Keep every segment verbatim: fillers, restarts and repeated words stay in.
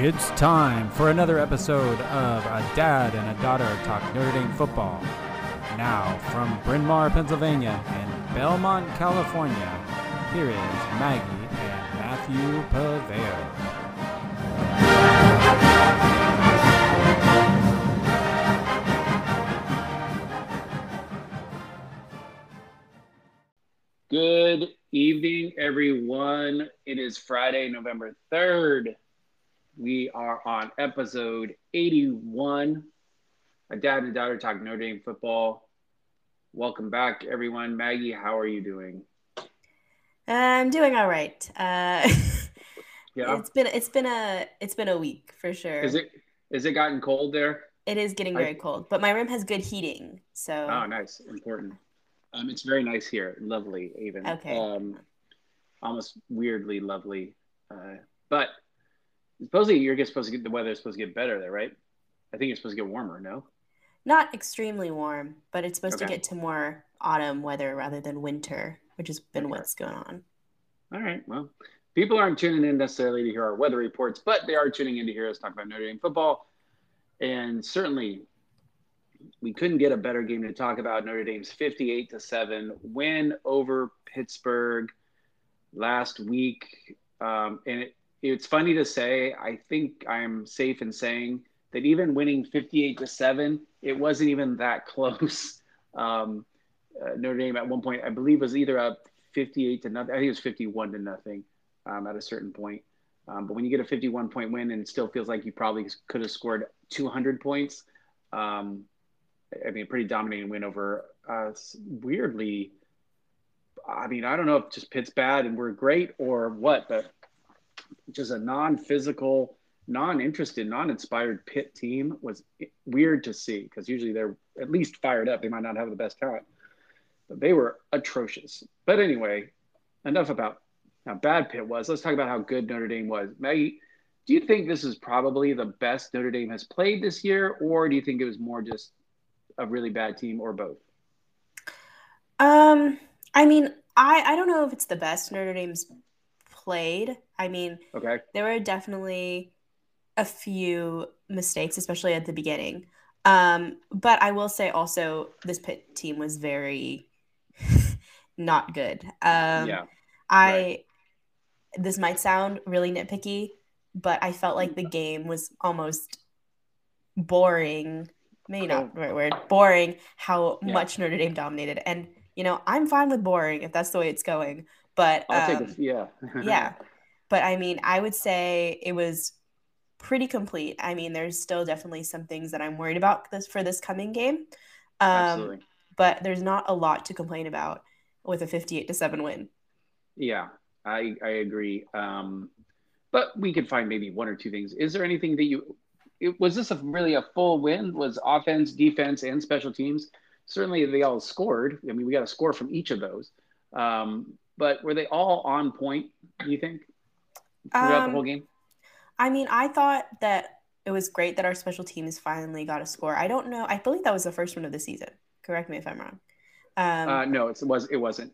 It's time for another episode of A Dad and a Daughter Talk Notre Dame Football. Now from Bryn Mawr, Pennsylvania and Belmont, California, here is Maggie and Matthew Pavero. Good evening, everyone. It is Friday, November third. We are on episode eighty-one, A Dad and Daughter Talk Notre Dame Football. Welcome back, everyone. Maggie, how are you doing? I'm doing all right. Uh, yeah, it's been it's been a it's been a week for sure. Is it is it gotten cold there? It is getting very I, cold, but my room has good heating, so. Oh, nice, important. Um, it's very nice here. Lovely, even. Okay. Um, almost weirdly lovely, uh, but. Supposedly, you're supposed to get the weather is supposed to get better there, right? I think it's supposed to get warmer, no? Not extremely warm, but it's supposed okay. to get to more autumn weather rather than winter, which has been okay. what's going on. All right. Well, people aren't tuning in necessarily to hear our weather reports, but they are tuning in to hear us talk about Notre Dame football. And certainly, we couldn't get a better game to talk about. Notre Dame's fifty-eight to seven win over Pittsburgh last week. Um, and it It's funny to say, I think I'm safe in saying that even winning fifty-eight to seven, it wasn't even that close. Um, uh, Notre Dame at one point, I believe, was either up fifty-eight to nothing. I think it was fifty-one to nothing um, at a certain point. Um, but when you get a fifty-one point win and it still feels like you probably could have scored two hundred points, um, I mean, a pretty dominating win over us. Weirdly, I mean, I don't know if just Pitt's bad and we're great or what, but just a non-physical, non-interested, non-inspired Pitt team was weird to see because usually they're at least fired up. They might not have the best talent, but they were atrocious. But anyway, enough about how bad Pitt was. Let's talk about how good Notre Dame was. Maggie, do you think this is probably the best Notre Dame has played this year, or do you think it was more just a really bad team, or both? Um, I mean, I, I don't know if it's the best Notre Dame's played. I mean, okay. there were definitely a few mistakes, especially at the beginning. Um, but I will say also this Pitt team was very not good. Um, yeah. I right. This might sound really nitpicky, but I felt like the game was almost boring. Maybe not the right word. Boring how yeah. much Notre Dame dominated. And, you know, I'm fine with boring if that's the way it's going. But I'll um, take it. Yeah. yeah. But I mean, I would say it was pretty complete. I mean, there's still definitely some things that I'm worried about this for this coming game. Um, Absolutely. But there's not a lot to complain about with a fifty-eight to seven win. Yeah, I, I agree. Um, but we could find maybe one or two things. Is there anything that you it, – was this a, really a full win? Was offense, defense, and special teams? Certainly they all scored. I mean, we got a score from each of those. Um But were they all on point, do you think, throughout um, the whole game? I mean, I thought that it was great that our special teams finally got a score. I don't know. I feel like that was the first one of the season. Correct me if I'm wrong. Um, uh, no, it, was, it wasn't.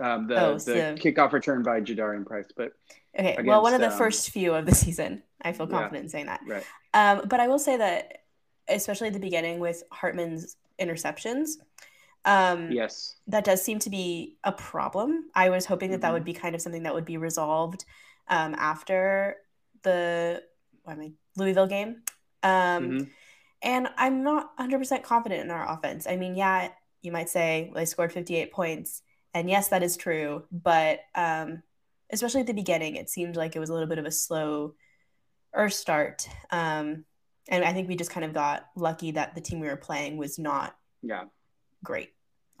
Um, the oh, the so. kickoff return by Jadarian Price. But okay, against, well, one of the um, first few of the season. I feel confident yeah, in saying that. Right. Um, but I will say that, especially at the beginning with Hartman's interceptions, Um, yes, that does seem to be a problem. I was hoping that mm-hmm. that would be kind of something that would be resolved um, after the what am I, Louisville game. Um, mm-hmm. And I'm not one hundred percent confident in our offense. I mean, yeah, you might say well, they scored fifty-eight points. And yes, that is true. But um, especially at the beginning, it seemed like it was a little bit of a slow start. Um, and I think we just kind of got lucky that the team we were playing was not yeah. great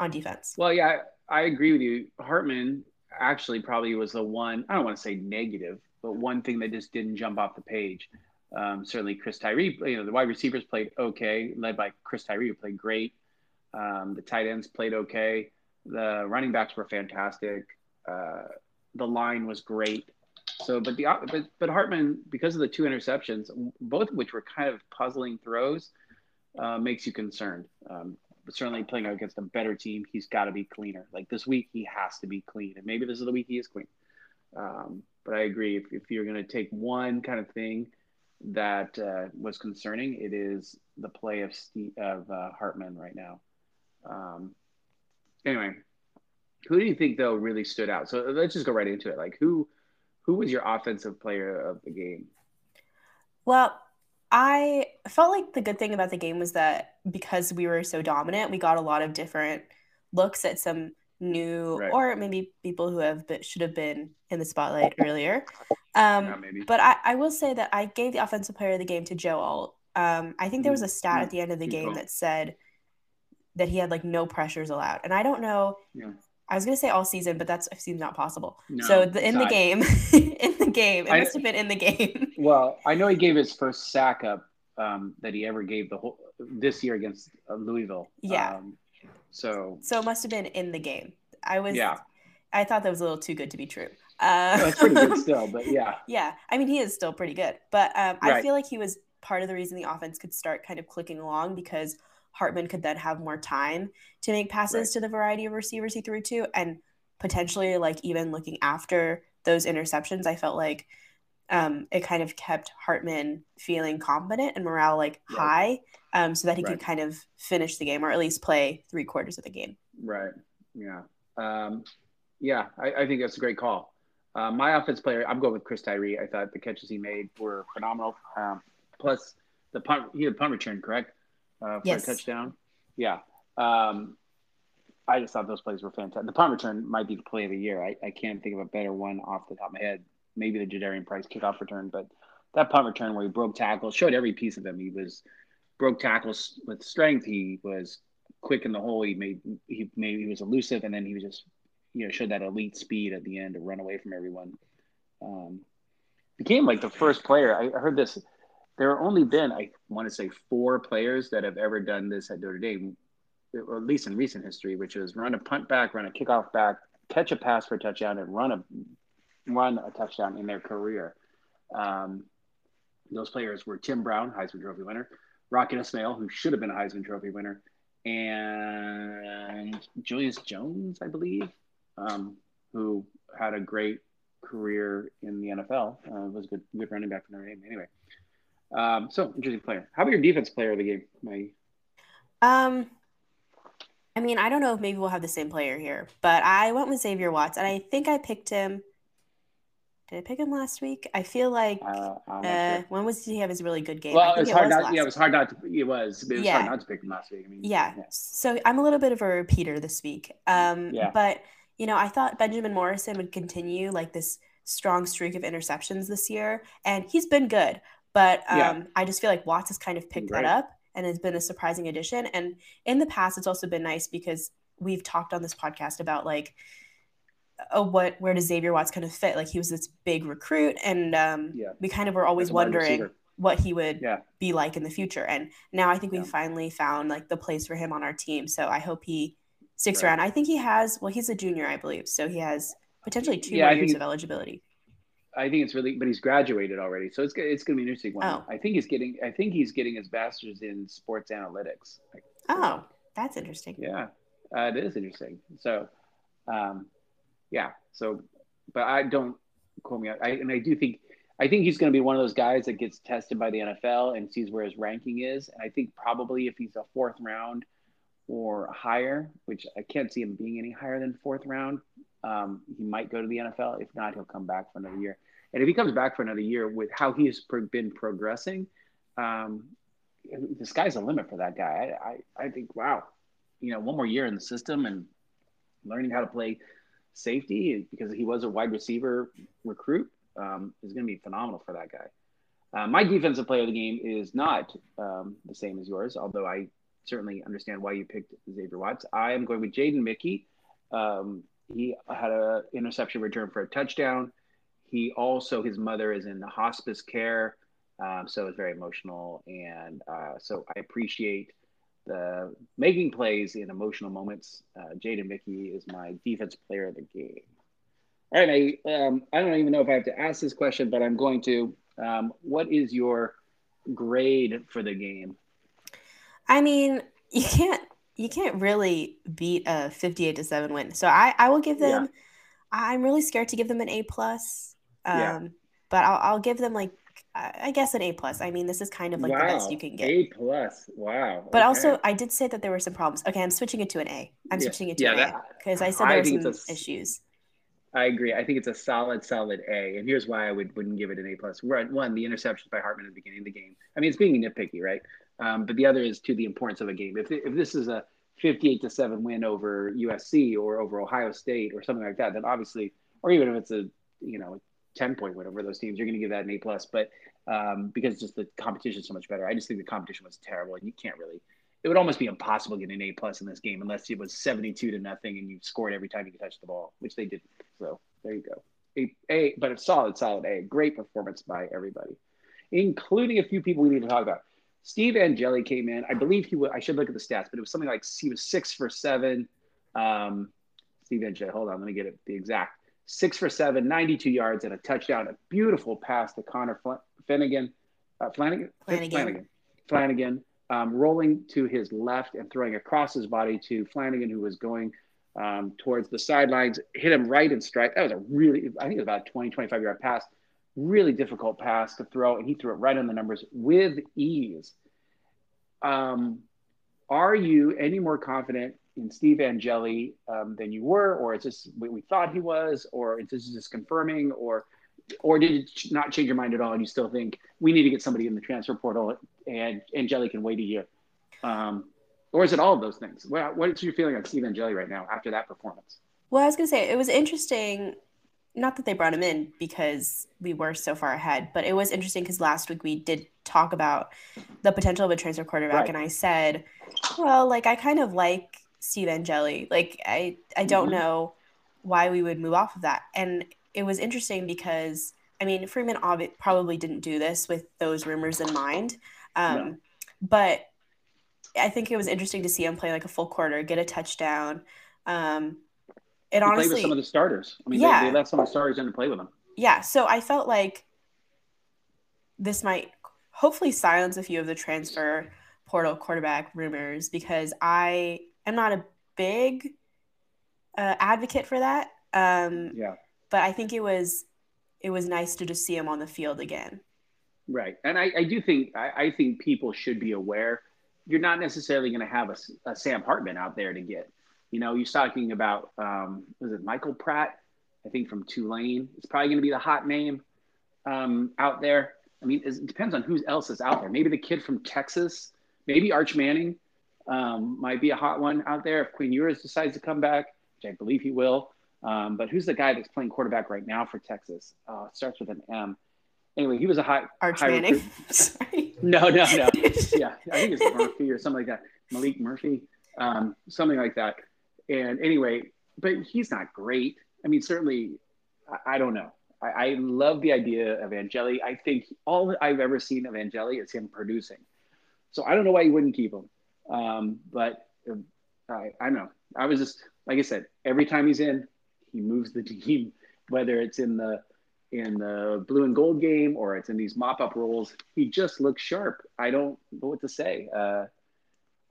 on defense. Well, yeah, I agree with you. Hartman actually probably was the one, I don't want to say negative, but one thing that just didn't jump off the page. Um, certainly Chris Tyree, you know, the wide receivers played okay, led by Chris Tyree, who played great. Um, the tight ends played okay. The running backs were fantastic. Uh, the line was great. So, but the but, but Hartman, because of the two interceptions, both of which were kind of puzzling throws, uh, makes you concerned. Um, But certainly playing against a better team, he's got to be cleaner. Like this week, he has to be clean. And maybe this is the week he is clean. Um, but I agree. If, if you're going to take one kind of thing that uh, was concerning, it is the play of Steve, of uh, Hartman right now. Um, anyway, who do you think though really stood out? So let's just go right into it. Like who, who was your offensive player of the game? Well, I felt like the good thing about the game was that because we were so dominant, we got a lot of different looks at some new right. or maybe people who have but should have been in the spotlight earlier. Um, yeah, maybe. But I, I will say that I gave the offensive player of the game to Joe Alt. Um, I think there was a stat yeah. at the end of the game that said that he had like no pressures allowed. And I don't know. Yeah. I was going to say all season, but that seems not possible. No, so the, in, the game, in the game, it I, must have been in the game. Well, I know he gave his first sack up um, that he ever gave the whole this year against uh, Louisville. Yeah. Um, so so it must have been in the game. I was. Yeah. I thought that was a little too good to be true. Uh, no, it's pretty good still, but yeah. Yeah, I mean, he is still pretty good. But um, right. I feel like he was part of the reason the offense could start kind of clicking along because – Hartman could then have more time to make passes right. to the variety of receivers he threw to, and potentially like even looking after those interceptions, I felt like um, it kind of kept Hartman feeling confident and morale like right. high um, so that he right. could kind of finish the game or at least play three quarters of the game. Right. Yeah. Um, yeah. I, I think that's a great call. Uh, my offense player, I'm going with Chris Tyree. I thought the catches he made were phenomenal. Um, plus the punt, he had a punt return, correct? Uh, for yes. a touchdown. Yeah. Um, I just thought those plays were fantastic. The punt return might be the play of the year. I, I can't think of a better one off the top of my head. Maybe the Jadarian Price kickoff return, but that punt return where he broke tackles, showed every piece of him. He was broke tackles with strength. He was quick in the hole. He made he made he was elusive, and then he was just you know showed that elite speed at the end to run away from everyone. Um, became like the first player. I, I heard this. There have only been, I want to say, four players that have ever done this at Notre Dame, or at least in recent history, which is run a punt back, run a kickoff back, catch a pass for a touchdown, and run a run a touchdown in their career. Um, those players were Tim Brown, Heisman Trophy winner, Rocket Ismail, who should have been a Heisman Trophy winner, and Julius Jones, I believe, um, who had a great career in the N F L. Uh, was a good, good running back for Notre Dame anyway. Um, so interesting player. How about your defense player of the game, Maggie? Um, I mean, I don't know if maybe we'll have the same player here, but I went with Xavier Watts, and I think I picked him. Did I pick him last week? I feel like uh, uh, sure. When was did he have his really good game? Well, I think it was, it hard was not, yeah, it was hard not. To, it was. It was yeah. hard not to pick him last week. I mean, yeah. yeah. So I'm a little bit of a repeater this week. Um, yeah. But you know, I thought Benjamin Morrison would continue like this strong streak of interceptions this year, and he's been good. But um, yeah. I just feel like Watts has kind of picked right. that up and has been a surprising addition. And in the past, it's also been nice because we've talked on this podcast about like, oh, what, where does Xavier Watts kind of fit? Like he was this big recruit and um, yeah. we kind of were always wondering what he would yeah. be like in the future. And now I think we yeah. finally found like the place for him on our team. So I hope he sticks right. around. I think he has, well, he's a junior, I believe. So he has potentially two yeah, more years of eligibility. I think it's really, but he's graduated already, so it's it's going to be an interesting one. Oh. I think he's getting, I think he's getting his master's in sports analytics. Oh, that's interesting. Yeah, uh, it is interesting. So, um, yeah. So, but I don't quote me out. I and I do think, I think he's going to be one of those guys that gets tested by the N F L and sees where his ranking is. And I think probably if he's a fourth round or higher, which I can't see him being any higher than fourth round. Um, he might go to the N F L. If not, he'll come back for another year. And if he comes back for another year with how he has pro- been progressing, um, the sky's the limit for that guy. I, I, I think, wow, you know, one more year in the system and learning how to play safety because he was a wide receiver recruit um, is going to be phenomenal for that guy. Uh, my defensive player of the game is not um, the same as yours, although I certainly understand why you picked Xavier Watts. I am going with Jaden Mickey. Um, He had an interception return for a touchdown. He also, his mother is in the hospice care, um, so it's very emotional. And uh, so I appreciate the making plays in emotional moments. Uh, Jaden Mickey is my defense player of the game. All right, I, um, I don't even know if I have to ask this question, but I'm going to. Um, what is your grade for the game? I mean, you can't. You can't really beat a fifty-eight to seven win. So I, I will give them yeah. – I'm really scared to give them an A plus. Um, yeah. But I'll, I'll give them like I guess an A plus. I mean, this is kind of like wow. the best you can get. A plus. Wow. But okay. also, I did say that there were some problems. Okay, I'm switching it to an A. I'm yeah. switching it to yeah, an that, A because I said there I were some a, issues. I agree. I think it's a solid, solid A. And here's why I would, wouldn't give it an A plus. One, the interceptions by Hartman at the beginning of the game. I mean, it's being nitpicky, right? Um, but the other is to the importance of a game. If if this is a fifty-eight to seven win over U S C or over Ohio State or something like that, then obviously, or even if it's a you know. ten point win over those teams, you're going to give that an A plus, but um, because just the competition is so much better. I just think the competition was terrible and you can't really, it would almost be impossible to get an A plus in this game unless it was seventy-two to nothing and you scored every time you touched the ball, which they didn't. So there you go. A, a but a solid, solid A. Great performance by everybody, including a few people we need to talk about. Steve Angeli came in. I believe he was, I should look at the stats, but it was something like he was six for seven. Um, Steve Angeli, hold on, let me get it the exact. Six for seven, ninety-two yards, and a touchdown. A beautiful pass to Connor Flanagan, uh, Flanagan, Flanagan, Flanagan, Flanagan um, rolling to his left and throwing across his body to Flanagan, who was going um, towards the sidelines, hit him right in strike. That was a really, I think it was about a twenty, twenty-five yard pass, really difficult pass to throw, and he threw it right on the numbers with ease. Um, are you any more confident in Steve Angeli um, than you were, or is this what we thought he was, or is this just confirming, or or did it not change your mind at all and you still think we need to get somebody in the transfer portal and Angeli can wait a year? Um, or is it all of those things? What, what's your feeling on Steve Angeli right now after that performance? Well, I was going to say it was interesting, not that they brought him in because we were so far ahead, but it was interesting because last week we did talk about the potential of a transfer quarterback, right. and I said, well, like I kind of like Steve Angeli. Like, I, I don't mm-hmm. know why we would move off of that. And it was interesting because, I mean, Freeman obvi- probably didn't do this with those rumors in mind. Um, no. But I think it was interesting to see him play like a full quarter, get a touchdown. Um, it he honestly. Played with some of the starters. I mean, yeah. they, they left some of the starters in to play with him. Yeah. So I felt like this might hopefully silence a few of the transfer portal quarterback rumors because I. I'm not a big uh, advocate for that, um, yeah. but I think it was it was nice to just see him on the field again. Right, and I, I do think I, I think people should be aware you're not necessarily going to have a, a Sam Hartman out there to get. You know, you're talking about um, was it Michael Pratt? I think from Tulane. It's probably going to be the hot name um, out there. I mean, it depends on who else is out there. Maybe the kid from Texas. Maybe Arch Manning. Um, might be a hot one out there if Quinn Ewers decides to come back, which I believe he will. Um, but who's the guy that's playing quarterback right now for Texas? Uh, starts with an M. Anyway, he was a high. Arch high Manning. Sorry. No, no, no. yeah, I think it's Murphy or something like that. Malik Murphy, um, something like that. And anyway, but he's not great. I mean, certainly, I, I don't know. I, I love the idea of Angeli. I think all I've ever seen of Angeli is him producing. So I don't know why you wouldn't keep him. Um, but uh, I, I don't know. I was just, like I said, every time he's in, he moves the team, whether it's in the, in the blue and gold game, or it's in these mop up roles, he just looks sharp. I don't know what to say. Uh,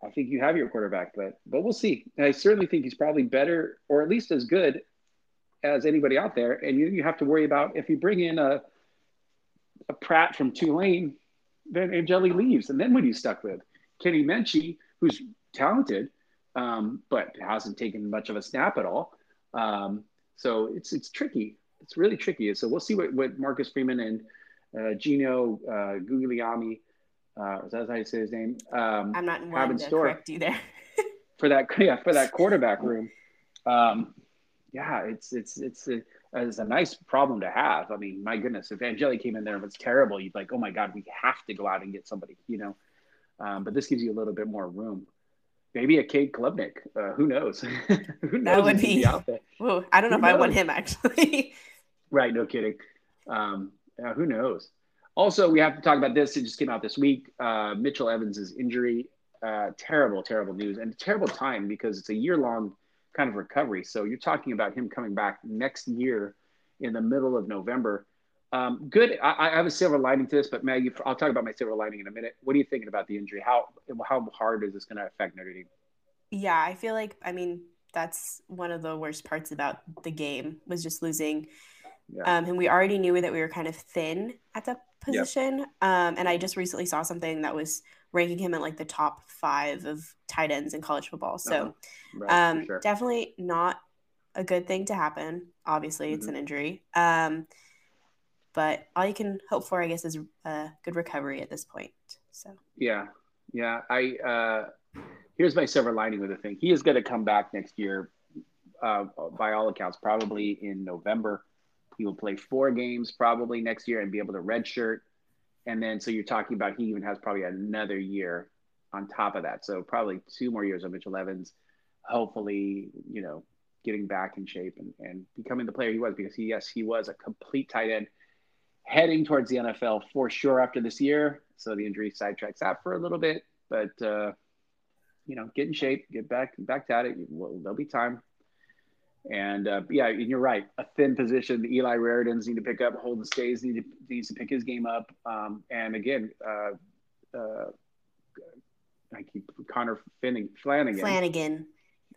I think you have your quarterback, but, but we'll see. And I certainly think he's probably better or at least as good as anybody out there. And you, you have to worry about if you bring in a, a Pratt from Tulane, then Angeli leaves. And then what are you stuck with? Kenny Menchie, who's talented, um, but hasn't taken much of a snap at all. Um, so it's it's tricky. It's really tricky. So we'll see what, what Marcus Freeman and uh, Gino uh, Guglielmi, uh, is that how you say his name? Um, I'm not in willing to correct you there. for that, yeah, for that quarterback room. Um, yeah, it's it's it's a, it's a nice problem to have. I mean, my goodness, if Angeli came in there and was terrible, you'd be like, oh my God, we have to go out and get somebody, you know. Um, but this gives you a little bit more room. Maybe a Cade Klubnik. Uh, who knows? who knows? That would be, be out there. Whoa, I don't know who if knows? I want him, actually. Right, no kidding. Um, uh, who knows? Also, we have to talk about this. It just came out this week. Uh, Mitchell Evans' injury. Uh, terrible, terrible news. And terrible time because it's a year-long kind of recovery. So you're talking about him coming back next year in the middle of November. Um, good. I, I have a silver lining to this, but Maggie, I'll talk about my silver lining in a minute. What are you thinking about the injury? How how hard is this going to affect Notre Dame? Yeah, I feel like, I mean, that's one of the worst parts about the game was just losing. Yeah. Um, and we already knew that we were kind of thin at the position. Yep. Um, and I just recently saw something that was ranking him in like the top five of tight ends in college football. So uh-huh. right, um, sure. definitely not a good thing to happen. Obviously, mm-hmm. it's an injury. Um, but all you can hope for, I guess, is a good recovery at this point. So yeah, yeah. I uh, here's my silver lining with the thing. He is going to come back next year, uh, by all accounts, probably in November. He will play four games probably next year and be able to redshirt. And then, so you're talking about he even has probably another year on top of that. So probably two more years of Mitchell Evans, hopefully, you know, getting back in shape and, and becoming the player he was, because he, yes, he was a complete tight end heading towards the N F L for sure after this year. So the injury sidetracks that for a little bit, but, uh, you know, get in shape, get back, back to it. Well, there'll be time. And uh, yeah, and you're right. A thin position. The Eli Raritan's need to pick up. Holden Stays need to, needs to pick his game up. Um, and again, uh, uh, I keep Connor Finning, Flanagan. Flanagan.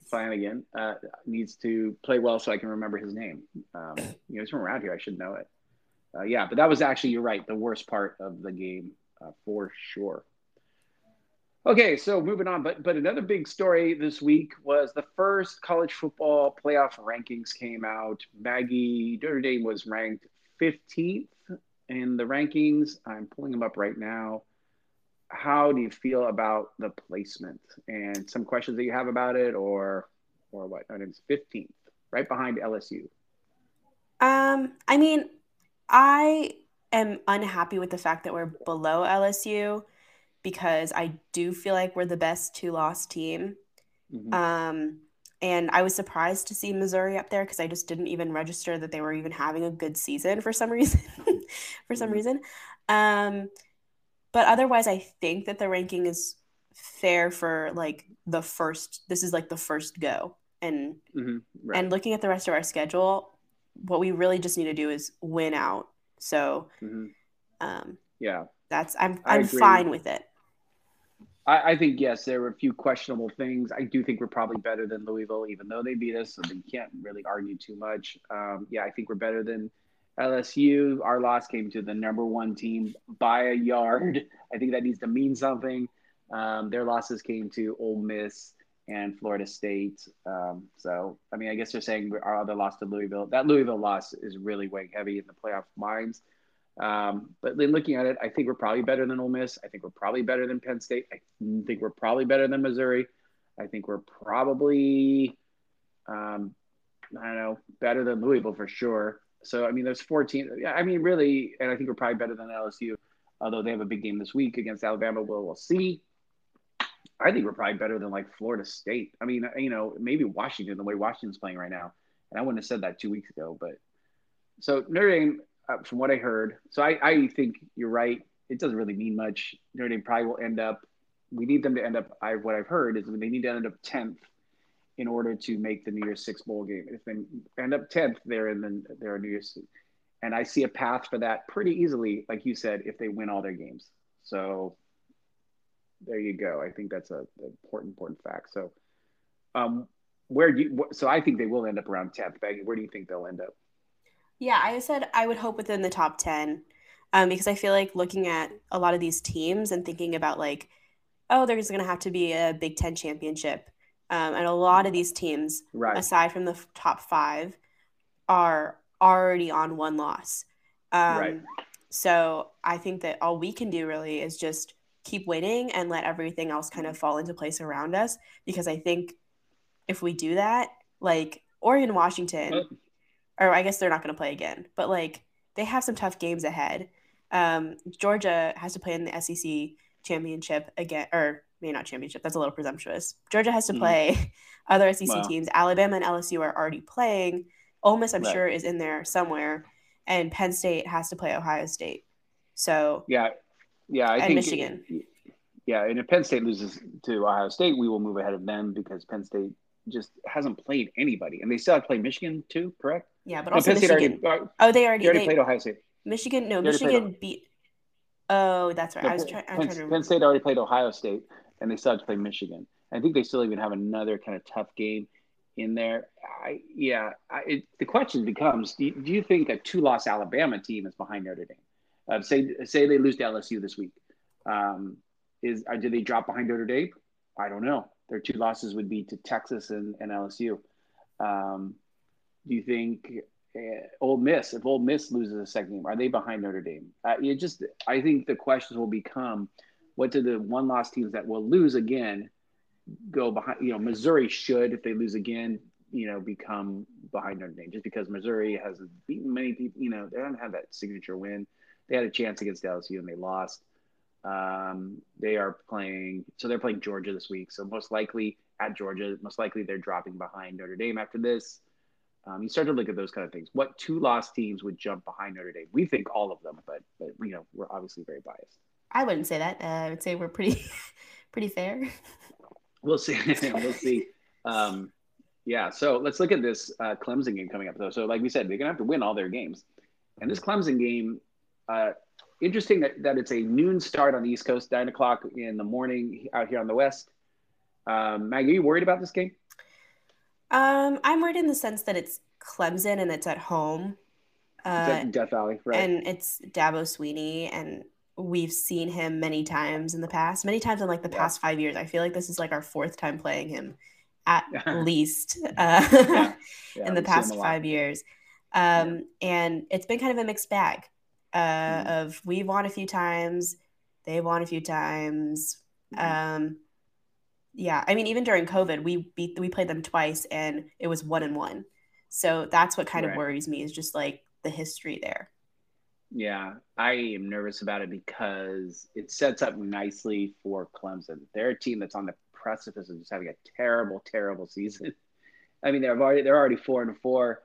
Flanagan uh, needs to play well so I can remember his name. Um, you know, he's from around here. I should know it. Uh, yeah, but that was actually, you're right, the worst part of the game uh, for sure. Okay, so moving on, but but another big story this week was the first college football playoff rankings came out. Maggie, Notre Dame was ranked fifteenth in the rankings. I'm pulling them up right now. How do you feel about the placement? And some questions that you have about it, or or what? No, it's fifteenth, right behind L S U. Um, I mean, I am unhappy with the fact that we're below L S U, because I do feel like we're the best two-loss team. Mm-hmm. Um, and I was surprised to see Missouri up there, because I just didn't even register that they were even having a good season for some reason. for some mm-hmm. reason. Um, but otherwise, I think that the ranking is fair for, like, the first – this is, like, the first go. And, mm-hmm. right. and looking at the rest of our schedule, what we really just need to do is win out. So, mm-hmm. um, yeah, that's – I'm I'm fine with it. I, I think, yes, there were a few questionable things. I do think we're probably better than Louisville, even though they beat us, so they can't really argue too much. Um, yeah, I think we're better than L S U. Our loss came to the number one team by a yard. I think that needs to mean something. Um, their losses came to Ole Miss and Florida State. Um, so, I mean, I guess they're saying our other loss to Louisville. That Louisville loss is really weighing heavy in the playoff minds. Um, but then looking at it, I think we're probably better than Ole Miss. I think we're probably better than Penn State. I think we're probably better than Missouri. I think we're probably, um, I don't know, better than Louisville for sure. So, I mean, there's fourteen. Yeah, I mean, really, and I think we're probably better than L S U, although they have a big game this week against Alabama. We'll, we'll see. I think we're probably better than, like, Florida State. I mean, you know, maybe Washington, the way Washington's playing right now. And I wouldn't have said that two weeks ago. But so Notre Dame – Uh, from what I heard. So I, I think you're right. It doesn't really mean much. Notre Dame probably will end up, we need them to end up, I, what I've heard is they need to end up tenth in order to make the New Year's Six bowl game. If they end up tenth, they're in the, they're New Year's Six. And I see a path for that pretty easily, like you said, if they win all their games. So there you go. I think that's a, an important, important fact. So um, where do you, so I think they will end up around tenth. Maggie, where do you think they'll end up? Yeah, I said I would hope within the top ten, um, because I feel like looking at a lot of these teams and thinking about, like, oh, there's going to have to be a Big Ten championship. Um, and a lot of these teams, right. aside from the top five, are already on one loss. Um, right. So I think that all we can do really is just keep winning and let everything else kind of fall into place around us, because I think if we do that, like Oregon, Washington – or I guess they're not going to play again, but, like, they have some tough games ahead. Um, Georgia has to play in the S E C championship again, or maybe not championship. That's a little presumptuous. Georgia has to play mm-hmm. other S E C wow. teams. Alabama and L S U are already playing. Ole Miss, I'm right. sure, is in there somewhere. And Penn State has to play Ohio State. So yeah, yeah, I and think Michigan. It, yeah, and if Penn State loses to Ohio State, we will move ahead of them, because Penn State just hasn't played anybody, and they still have to play Michigan too, correct? Yeah, but also no, Michigan. Already, uh, oh, they already, they already they, played Ohio State. Michigan, no, Michigan beat. Oh, that's right. No, I was, try, Penn, I was trying to remember. Penn State already played Ohio State, and they still have to play Michigan. I think they still even have another kind of tough game in there. I, yeah, I, it, the question becomes, do you, do you think a two-loss Alabama team is behind Notre Dame? Uh, say say they lose to L S U this week. Um, is or do they drop behind Notre Dame? I don't know. Their two losses would be to Texas and, and L S U. Um, do you think uh, Ole Miss, if Ole Miss loses a second game, are they behind Notre Dame? Uh, it just, I think the questions will become, what do the one-loss teams that will lose again go behind? You know, Missouri should, if they lose again, you know, become behind Notre Dame, just because Missouri has beaten many people. You know, they don't have that signature win. They had a chance against L S U and they lost. Um, they are playing, so they're playing Georgia this week. So most likely at Georgia, most likely they're dropping behind Notre Dame after this. Um, you start to look at those kind of things. What two lost teams would jump behind Notre Dame? We think all of them, but, but you know, we're obviously very biased. I wouldn't say that. Uh, I would say we're pretty, pretty fair. We'll see. We'll see. Um, yeah. So let's look at this uh, Clemson game coming up though. So like we said, they're going to have to win all their games. And this Clemson game, uh, interesting that, that it's a noon start on the East Coast, nine o'clock in the morning out here on the West. Um, Maggie, are you worried about this game? Um, I'm worried in the sense that it's Clemson and it's at home. Uh, Death Valley, right? And it's Dabo Swinney, and we've seen him many times in the past, many times in like the yeah. past five years. I feel like this is like our fourth time playing him at least uh, yeah. Yeah, in the past five years. Um, yeah. And it's been kind of a mixed bag. Uh, mm-hmm. Of we won a few times, they won a few times. Mm-hmm. Um, yeah, I mean, even during COVID, we beat we played them twice, and it was one and one. So that's what kind right. of worries me, is just like the history there. Yeah, I am nervous about it because it sets up nicely for Clemson. They're a team that's on the precipice of just having a terrible, terrible season. I mean, they're already they're already four and four.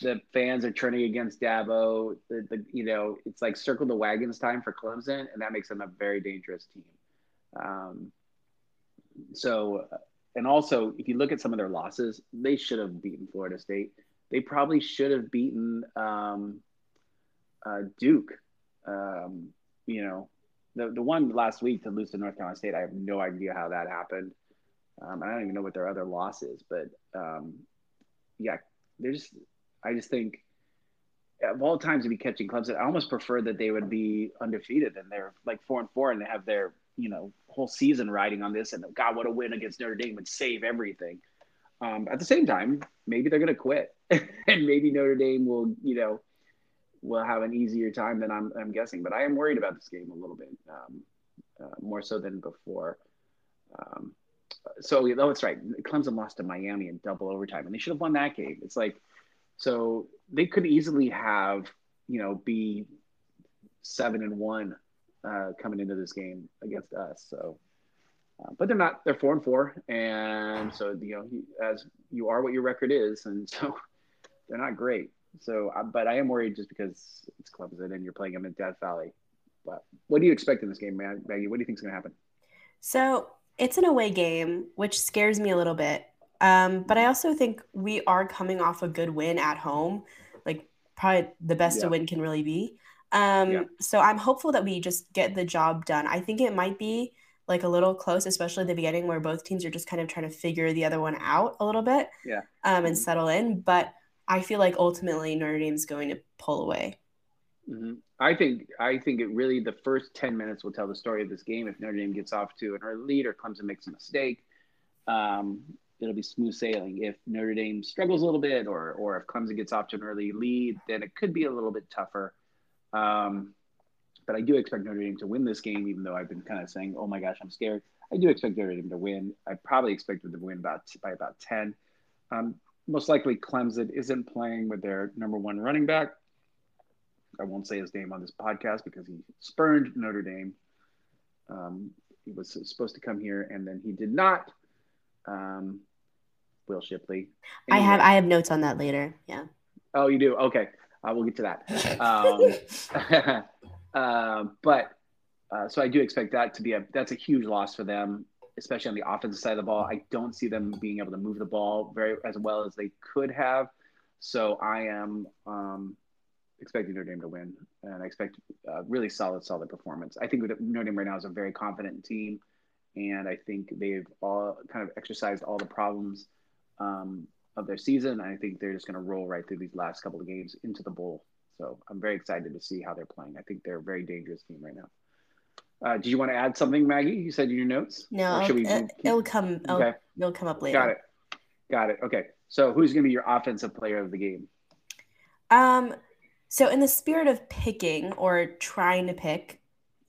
The fans are turning against Dabo. The, the, you know, it's like circle the wagons time for Clemson, and that makes them a very dangerous team. Um, so, and also, if you look at some of their losses, they should have beaten Florida State. They probably should have beaten um, uh, Duke. Um, you know, the the one last week to lose to North Carolina State, I have no idea how that happened. Um, I don't even know what their other loss is, but um, yeah, they're just. I just think of all times to be catching Clemson, I almost prefer that they would be undefeated and they're like four and four and they have their, you know, whole season riding on this, and God, what a win against Notre Dame would save everything. Um, at the same time, maybe they're going to quit and maybe Notre Dame will, you know, will have an easier time than I'm, I'm guessing, but I am worried about this game a little bit um, uh, more so than before. Um, so you know, it's right. Clemson lost to Miami in double overtime and they should have won that game. It's like, so they could easily have, you know, be seven and one uh, coming into this game against us. So, uh, but they're not. They're four and four, and so you know, you, as you are what your record is, and so they're not great. So, but I am worried just because it's Clemson and you're playing them in Death Valley. But what do you expect in this game, Maggie? What do you think is going to happen? So it's an away game, which scares me a little bit. Um, but I also think we are coming off a good win at home, like probably the best yeah. a win can really be. Um, yeah. So I'm hopeful that we just get the job done. I think it might be like a little close, especially at the beginning where both teams are just kind of trying to figure the other one out a little bit yeah. um, and mm-hmm. settle in. But I feel like ultimately Notre Dame's going to pull away. Mm-hmm. I think I think it really the first ten minutes will tell the story of this game. If Notre Dame gets off to an early lead or Clemson makes a mistake, um, it'll be smooth sailing. If Notre Dame struggles a little bit or or if Clemson gets off to an early lead, then it could be a little bit tougher. Um, but I do expect Notre Dame to win this game, even though I've been kind of saying, oh my gosh, I'm scared. I do expect Notre Dame to win. I probably expect them to win about, by about ten. Um, most likely Clemson isn't playing with their number one running back. I won't say his name on this podcast because he spurned Notre Dame. Um, he was supposed to come here and then he did not. Um, Will Shipley. Anyway. I have I have notes on that later. Yeah. Oh, you do? Okay. Uh, we'll get to that. Um, uh, but uh, so I do expect that to be a that's a huge loss for them, especially on the offensive side of the ball. I don't see them being able to move the ball very as well as they could have. So I am um, expecting Notre Dame to win, and I expect a really solid, solid performance. I think Notre Dame right now is a very confident team. And I think they've all kind of exercised all the problems um, of their season. I think they're just going to roll right through these last couple of games into the bowl. So I'm very excited to see how they're playing. I think they're a very dangerous team right now. Uh, did you want to add something, Maggie? You said in your notes? No, should we it, it'll come. Okay. It'll come up later. Got it. Got it. Okay. So who's going to be your offensive player of the game? Um. So in the spirit of picking or trying to pick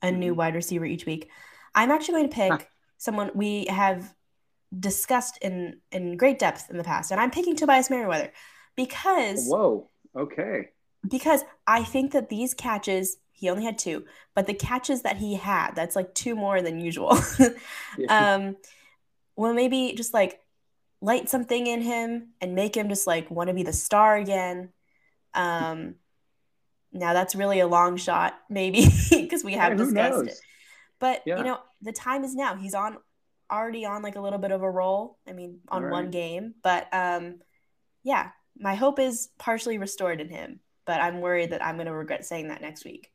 a new wide receiver each week, I'm actually going to pick huh. someone we have discussed in, in great depth in the past. And I'm picking Tobias Merriweather because... Whoa. Okay. Because I think that these catches... He only had two, but the catches that he had, that's like two more than usual. um, well, maybe just like light something in him and make him just like want to be the star again. Um, now that's really a long shot, maybe, because we have yeah, discussed it. But, yeah. you know, the time is now. He's on already on like a little bit of a roll. I mean, on right. one game. But, um, yeah, my hope is partially restored in him. But I'm worried that I'm going to regret saying that next week.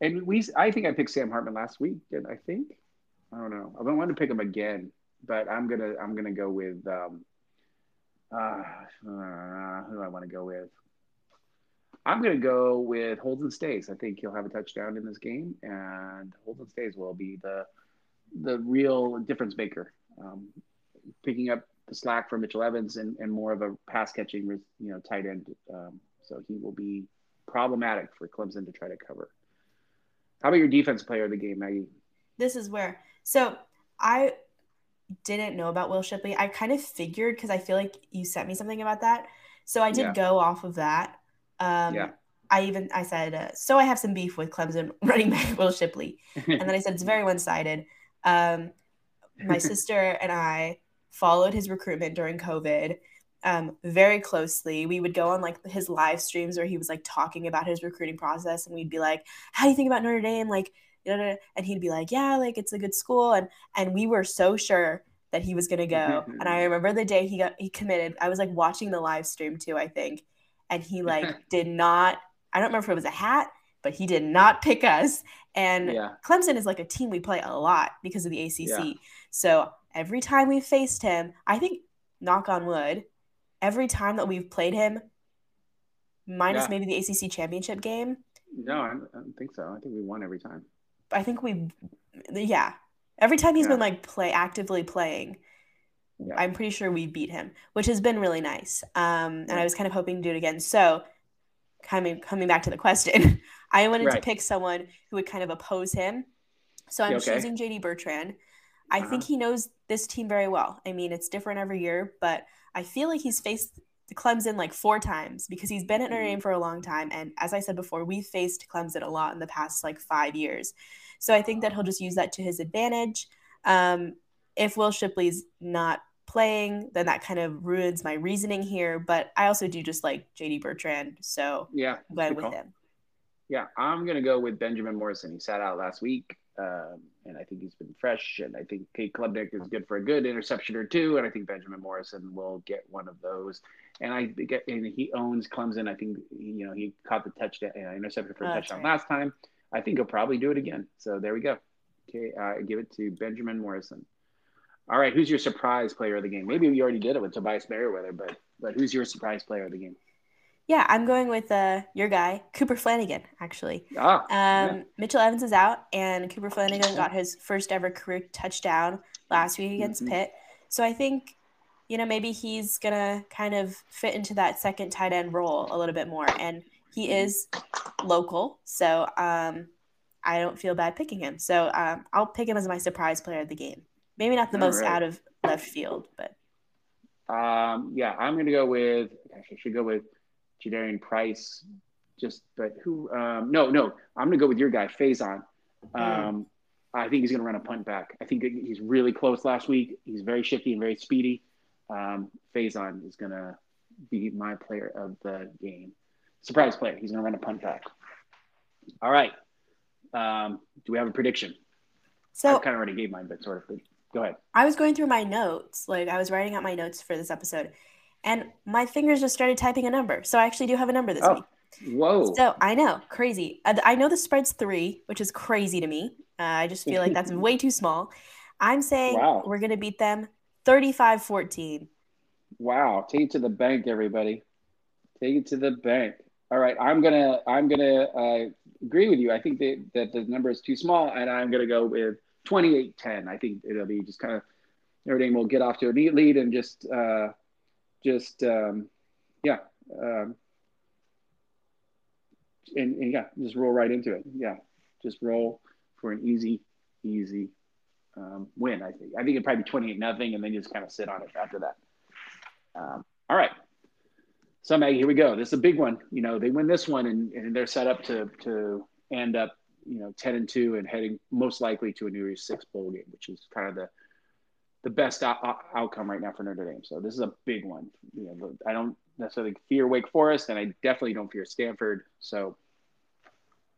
And we, I think I picked Sam Hartman last week. Did I think? I don't know. I want to pick him again, but I'm gonna, I'm gonna go with. Um, uh, uh, who do I want to go with? I'm gonna go with Holden Stays. I think he'll have a touchdown in this game, and Holden Stays will be the, the real difference maker, um, picking up the slack for Mitchell Evans and, and more of a pass catching, you know, tight end. Um, so he will be problematic for Clemson to try to cover. How about your defense player of the game, Maggie? This is where. So I didn't know about Will Shipley. I kind of figured because I feel like you sent me something about that. So I did yeah. go off of that. Um, yeah. I even I said, uh, so I have some beef with Clemson running back Will Shipley. And then I said, it's very one-sided. Um, my sister and I followed his recruitment during COVID um, very closely. We would go on like his live streams where he was like talking about his recruiting process, and we'd be like, how do you think about Notre Dame? Like, you know, and he'd be like, yeah, like it's a good school. And, and we were so sure that he was going to go. And I remember the day he got, he committed, I was like watching the live stream too, I think. And he like did not, I don't remember if it was a hat, but he did not pick us. And yeah. Clemson is like a team we play a lot because of the A C C. Yeah. So every time we faced him, I think knock on wood, every time that we've played him, minus yeah. maybe the A C C championship game. No, I don't think so. I think we won every time. I think we, yeah. Every time he's yeah. been like play actively playing, yeah. I'm pretty sure we beat him, which has been really nice. Um, and I was kind of hoping to do it again. So coming coming back to the question, I wanted right. to pick someone who would kind of oppose him. So I'm okay. choosing J D Bertrand. I uh-huh. think he knows this team very well. I mean, it's different every year, but I feel like he's faced Clemson like four times because he's been at Notre Dame for a long time. And as I said before, we've faced Clemson a lot in the past like five years. So I think that he'll just use that to his advantage. Um, if Will Shipley's not playing, then that kind of ruins my reasoning here. But I also do just like J D Bertrand. So yeah, I'm glad with call. him. Yeah, I'm going to go with Benjamin Morrison. He sat out last week. Um, and I think he's been fresh, and I think Kate Klubnik is good for a good interception or two, and I think Benjamin Morrison will get one of those. And I get, and he owns Clemson. I think you know he caught the touchdown, uh, intercepted for a oh, touchdown right. last time. I think he'll probably do it again. So there we go. Okay, uh, give it to Benjamin Morrison. All right, who's your surprise player of the game? Maybe we already did it with Tobias Merriweather, but but who's your surprise player of the game? Yeah, I'm going with uh, your guy, Cooper Flanagan, actually. Ah, um, yeah. Mitchell Evans is out, and Cooper Flanagan got his first ever career touchdown last week against mm-hmm. Pitt. So I think, you know, maybe he's going to kind of fit into that second tight end role a little bit more. And he is local, so um, I don't feel bad picking him. So um, I'll pick him as my surprise player of the game. Maybe not the All most right. out of left field, but. Um, yeah, I'm going to go with – actually, I should go with – Jadarian Price, just but who? Um, no, no, I'm gonna go with your guy, Faison. Um, mm. I think he's gonna run a punt back. I think that he's really close last week. He's very shifty and very speedy. Um, Faison is gonna be my player of the game. Surprise player. He's gonna run a punt back. All right. Um, do we have a prediction? So I kind of already gave mine, but sort of. Go ahead. I was going through my notes, like I was writing out my notes for this episode. And my fingers just started typing a number. So I actually do have a number this oh, week. Whoa. So I know. Crazy. I know the spread's three, which is crazy to me. Uh, I just feel like that's way too small. I'm saying wow. we're going to beat them thirty-five fourteen. Wow. Take it to the bank, everybody. Take it to the bank. all right, I'm gonna I'm gonna uh, agree with you. I think that, that the number is too small, and I'm gonna go with twenty-eight ten. I think it'll be just kind of Notre Dame will get off to a neat lead and just uh, just um, yeah, um, and, and yeah, just roll right into it. Yeah, just roll for an easy, easy um, win. I think I think it'd probably be twenty-eight nothing, and then just kind of sit on it after that. Um, all right. So, Maggie, here we go. This is a big one. You know, they win this one, and, and they're set up to to end up, you know, ten and two and heading most likely to a New Year's Six bowl game, which is kind of the the best o- outcome right now for Notre Dame. So this is a big one. You know, I don't necessarily fear Wake Forest, and I definitely don't fear Stanford. So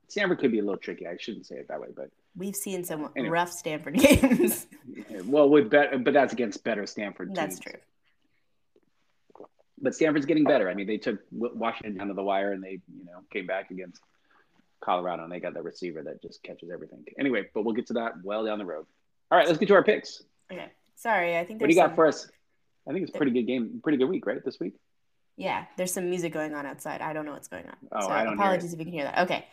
Stanford could be a little tricky. I shouldn't say it that way, but we've seen some anyway. rough Stanford games. Well, with bet- but that's against better Stanford teams. That's true. But Stanford's getting better. I mean, they took Washington down to the wire, and they, you know, came back against Colorado, and they got that receiver that just catches everything. Anyway, but we'll get to that well down the road. All right, let's get to our picks. Okay. Sorry, I think there's What do you some... got for us? I think it's a pretty good game, pretty good week, right, this week? Yeah, there's some music going on outside. I don't know what's going on. Oh, so I don't apologies if you can hear that. Okay.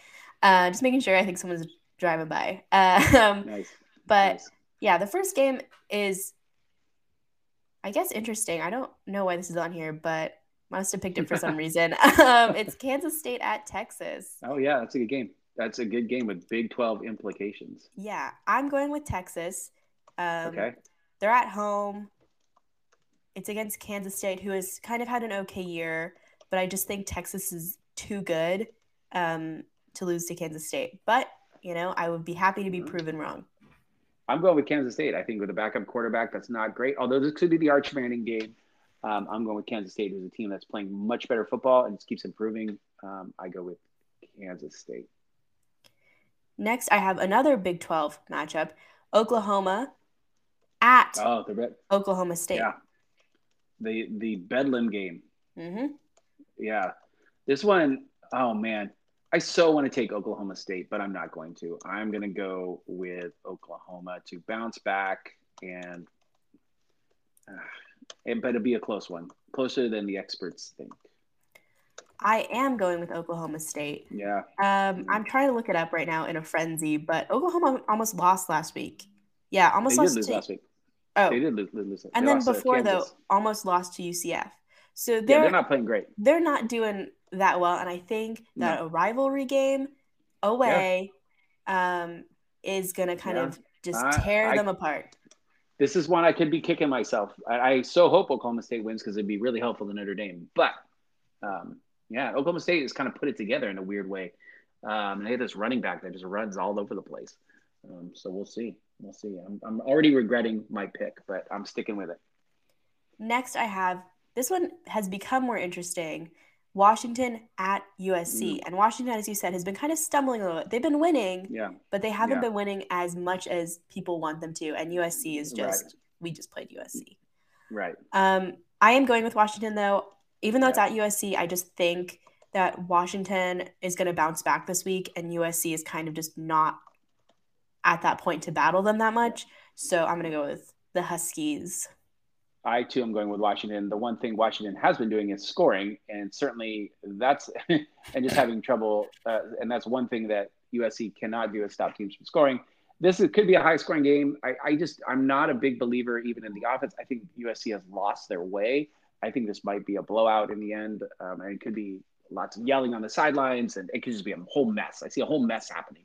Uh, just making sure. I think someone's driving by. Um, nice. But, nice. Yeah, the first game is – I guess interesting. I don't know why this is on here, but I must have picked it for some reason. Um, it's Kansas State at Texas. Oh, yeah. That's a good game. That's a good game with Big twelve implications. Yeah. I'm going with Texas. Um, okay. They're at home. It's against Kansas State, who has kind of had an okay year, but I just think Texas is too good um, to lose to Kansas State. But, you know, I would be happy to be proven wrong. I'm going with Kansas State. I think with a backup quarterback, that's not great. Although this could be the Arch Manning game. Um, I'm going with Kansas State, who's a team that's playing much better football and just keeps improving. Um, I go with Kansas State. Next, I have another Big twelve matchup. Oklahoma at oh, the, Oklahoma State. Yeah. The, the Bedlam game. Mm-hmm. Yeah. This one, oh, man. I so want to take Oklahoma State, but I'm not going to. I'm going to go with Oklahoma to bounce back, and, uh, and but it'll be a close one, closer than the experts think. I am going with Oklahoma State. Yeah. Um, I'm trying to look it up right now in a frenzy, but Oklahoma almost lost last week. Yeah, almost they lost. They did lose to, last week. Oh, they did lose. lose and they then before though, almost lost to U C F. So they're, yeah, they're not playing great. They're not doing that well, and I think that no. a rivalry game away yeah. um, is going to kind yeah. of just tear I, I, them apart. This is one I could be kicking myself. I, I so hope Oklahoma State wins because it'd be really helpful to Notre Dame. But, um, yeah, Oklahoma State has kind of put it together in a weird way. Um, they have this running back that just runs all over the place. Um, so we'll see. We'll see. I'm, I'm already regretting my pick, but I'm sticking with it. Next I have – this one has become more interesting – Washington at U S C. Mm. And Washington, as you said, has been kind of stumbling a little bit. They've been winning, yeah. but they haven't yeah. been winning as much as people want them to. And U S C is just, right. we just played U S C. Right. Um, I am going with Washington, though. Even though yeah. it's at U S C, I just think that Washington is going to bounce back this week, and U S C is kind of just not at that point to battle them that much. So I'm going to go with the Huskies. I, too, am going with Washington. The one thing Washington has been doing is scoring, and certainly that's – and just having trouble uh, – and that's one thing that U S C cannot do is stop teams from scoring. This is, could be a high-scoring game. I, I just – I'm not a big believer even in the offense. I think U S C has lost their way. I think this might be a blowout in the end, um, and it could be lots of yelling on the sidelines, and it could just be a whole mess. I see a whole mess happening.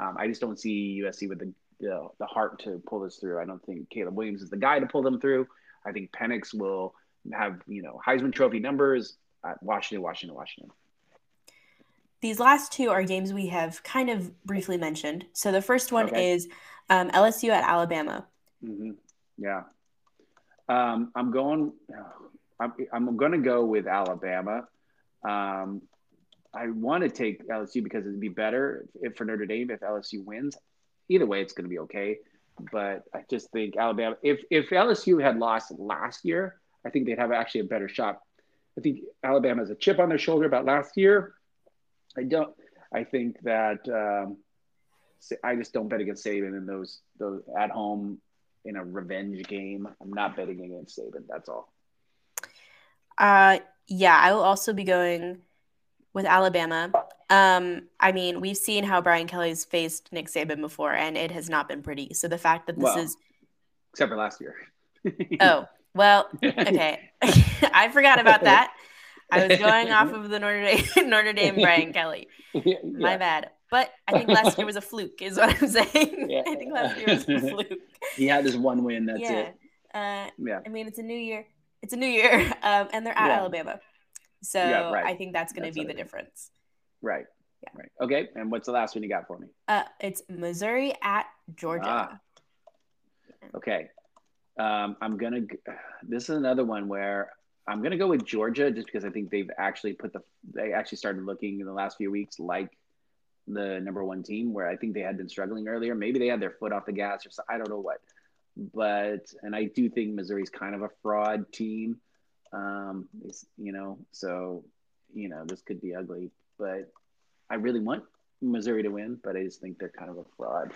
Um, I just don't see U S C with the, the the heart to pull this through. I don't think Caleb Williams is the guy to pull them through. I think Penix will have, you know, Heisman Trophy numbers at Washington, Washington, Washington. These last two are games we have kind of briefly mentioned. So the first one okay. is um, L S U at Alabama. Mm-hmm. Yeah. Um, I'm going I'm, – I'm going to go with Alabama. Um, I want to take L S U because it would be better if, for Notre Dame if L S U wins. Either way, it's going to be okay. But I just think Alabama, if, if L S U had lost last year, I think they'd have actually a better shot. I think Alabama has a chip on their shoulder about last year. I don't, I think that um, I just don't bet against Saban in those, those at home in a revenge game. I'm not betting against Saban. That's all. Uh, yeah, I will also be going with Alabama. Um, I mean, we've seen how Brian Kelly's faced Nick Saban before, and it has not been pretty. So the fact that this well, is – except for last year. Oh, well, okay. I forgot about that. I was going off of the Notre Dame, Notre Dame Brian Kelly. Yeah. My bad. But I think last year was a fluke is what I'm saying. Yeah. I think last year was a fluke. He had his one win. That's yeah. it. Uh, yeah. I mean, it's a new year. It's a new year. Um, and they're at yeah. Alabama. So yeah, right. I think that's going to be the difference. Right. Yeah. Right. Okay. And what's the last one you got for me? Uh, it's Missouri at Georgia. Ah. Okay. Um, I'm going to – this is another one where I'm going to go with Georgia just because I think they've actually put the – they actually started looking in the last few weeks like the number one team, where I think they had been struggling earlier. Maybe they had their foot off the gas or so, I don't know what. But – and I do think Missouri's kind of a fraud team, um, you know, so, you know, this could be ugly. But I really want Missouri to win, but I just think they're kind of a fraud.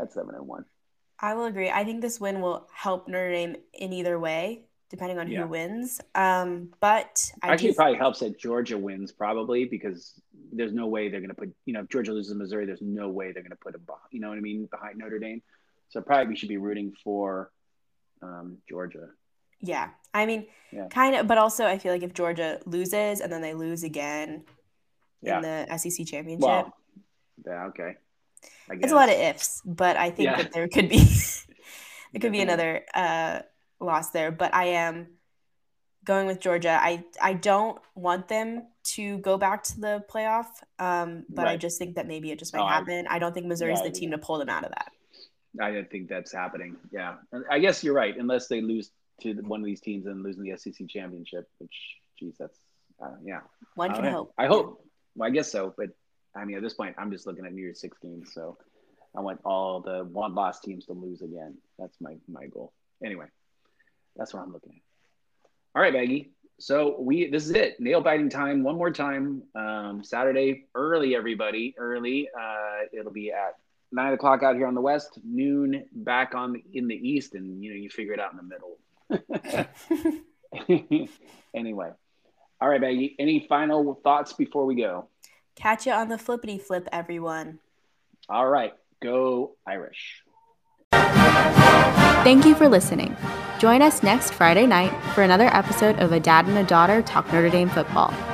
That's seven and one. I will agree. I think this win will help Notre Dame in either way, depending on yeah. who wins. Um, but I actually, it probably helps that Georgia wins, probably, because there's no way they're going to put, you know, if Georgia loses to Missouri, there's no way they're going to put a, you know what I mean, behind Notre Dame. So probably we should be rooting for um, Georgia. Yeah. I mean, yeah. kind of, but also I feel like if Georgia loses and then they lose again yeah. in the S E C championship. Well, yeah, okay. It's a lot of ifs, but I think yeah. that there could be there could be another uh, loss there. But I am going with Georgia. I, I don't want them to go back to the playoff, um, but right. I just think that maybe it just might oh, happen. I, I don't think Missouri's yeah, the team to pull them out of that. I don't think that's happening. Yeah, I guess you're right, unless they lose to one of these teams and lose in the S E C championship. Which, geez, that's uh, yeah. One can hope. I hope. Well, I guess so, but. I mean, at this point, I'm just looking at New Year's Six games, so I want all the one-loss teams to lose again. That's my, my goal. Anyway, that's what I'm looking at. All right, Maggie. So we this is it. Nail-biting time one more time. Um, Saturday, early, everybody, early. Uh, it'll be at nine o'clock out here on the west, noon back on the, in the east, and, you know, you figure it out in the middle. Anyway. All right, Maggie. Any final thoughts before we go? Catch you on the flippity flip, everyone. All right, go Irish. Thank you for listening. Join us next Friday night for another episode of A Dad and a Daughter Talk Notre Dame Football.